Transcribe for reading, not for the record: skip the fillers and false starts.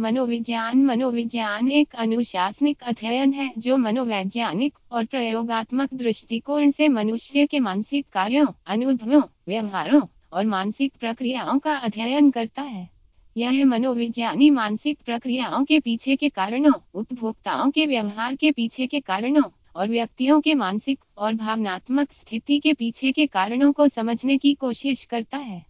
मनोविज्ञान मनोविज्ञान एक अनुशासनिक अध्ययन है जो मनोवैज्ञानिक और प्रयोगात्मक दृष्टिकोण से मनुष्य के मानसिक कार्यों, अनुभवों, व्यवहारों और मानसिक प्रक्रियाओं का अध्ययन करता है। यह मनोविज्ञानी मानसिक प्रक्रियाओं के पीछे के कारणों, उपभोक्ताओं के व्यवहार के पीछे के कारणों और व्यक्तियों के मानसिक और भावनात्मक स्थिति के पीछे के कारणों को समझने की कोशिश करता है।